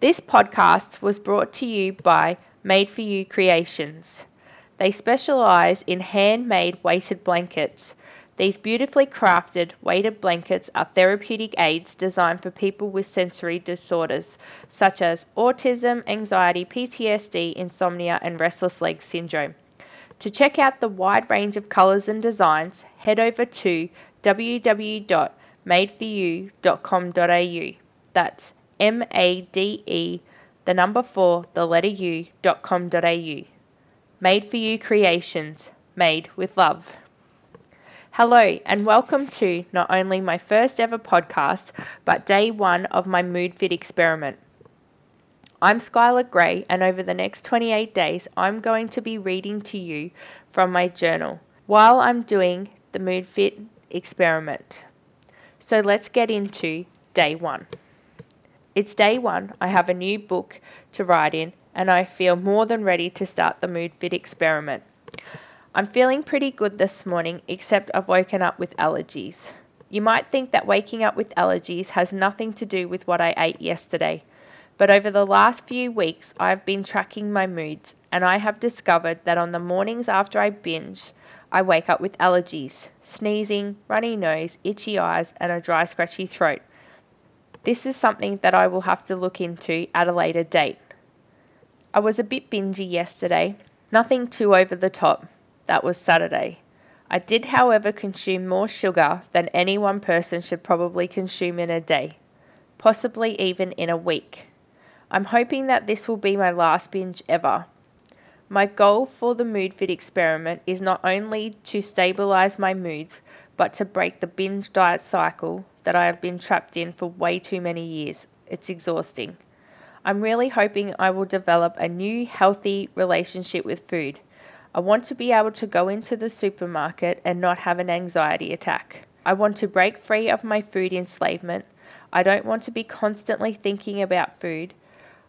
This podcast was brought to you by Made For You Creations. They specialize in handmade weighted blankets. These beautifully crafted weighted blankets are therapeutic aids designed for people with sensory disorders, such as autism, anxiety, PTSD, insomnia, and restless leg syndrome. To check out the wide range of colors and designs, head over to www.madeforyou.com.au. That's MADE4.com.au. Made For You Creations, made with love. Hello and welcome to not only my first ever podcast, but day one of my MoodFit experiment. I'm Skylar Gray, and over the next 28 days, I'm going to be reading to you from my journal while I'm doing the MoodFit experiment. So let's get into day one. It's day one. I have a new book to write in, and I feel more than ready to start the MoodFit experiment. I'm feeling pretty good this morning, except I've woken up with allergies. You might think that waking up with allergies has nothing to do with what I ate yesterday, but over the last few weeks I've been tracking my moods, and I have discovered that on the mornings after I binge, I wake up with allergies, sneezing, runny nose, itchy eyes, and a dry, scratchy throat. This is something that I will have to look into at a later date. I was a bit bingy yesterday, nothing too over the top. That was Saturday. I did, however, consume more sugar than any one person should probably consume in a day, possibly even in a week. I'm hoping that this will be my last binge ever. My goal for the MoodFit experiment is not only to stabilize my moods, but to break the binge diet cycle that I have been trapped in for way too many years. It's exhausting. I'm really hoping I will develop a new healthy relationship with food. I want to be able to go into the supermarket and not have an anxiety attack. I want to break free of my food enslavement. I don't want to be constantly thinking about food.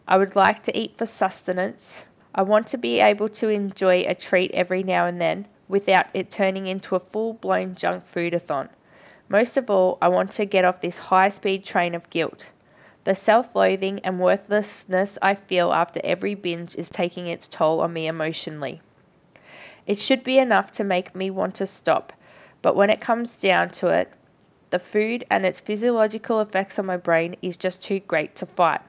I would like to eat for sustenance. I want to be able to enjoy a treat every now and then without it turning into a full-blown junk food-a-thon. Most of all, I want to get off this high-speed train of guilt. The self-loathing and worthlessness I feel after every binge is taking its toll on me emotionally. It should be enough to make me want to stop, but when it comes down to it, the food and its physiological effects on my brain is just too great to fight.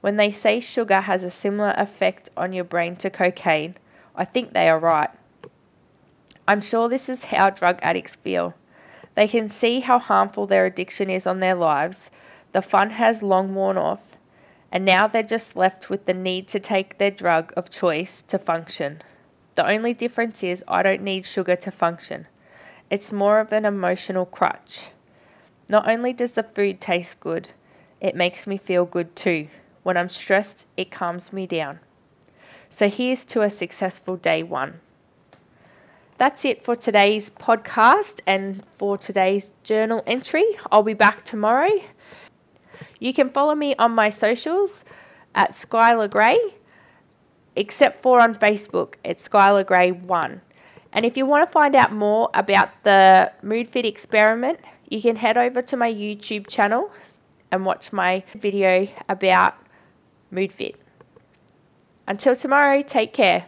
When they say sugar has a similar effect on your brain to cocaine, I think they are right. I'm sure this is how drug addicts feel. They can see how harmful their addiction is on their lives. The fun has long worn off, and now they're just left with the need to take their drug of choice to function. The only difference is I don't need sugar to function. It's more of an emotional crutch. Not only does the food taste good, it makes me feel good too. When I'm stressed, it calms me down. So here's to a successful day one. That's it for today's podcast and for today's journal entry. I'll be back tomorrow. You can follow me on my socials at Skylar Gray, except for on Facebook, it's Skylar Gray 1. And if you want to find out more about the MoodFit experiment, you can head over to my YouTube channel and watch my video about MoodFit. Until tomorrow, take care.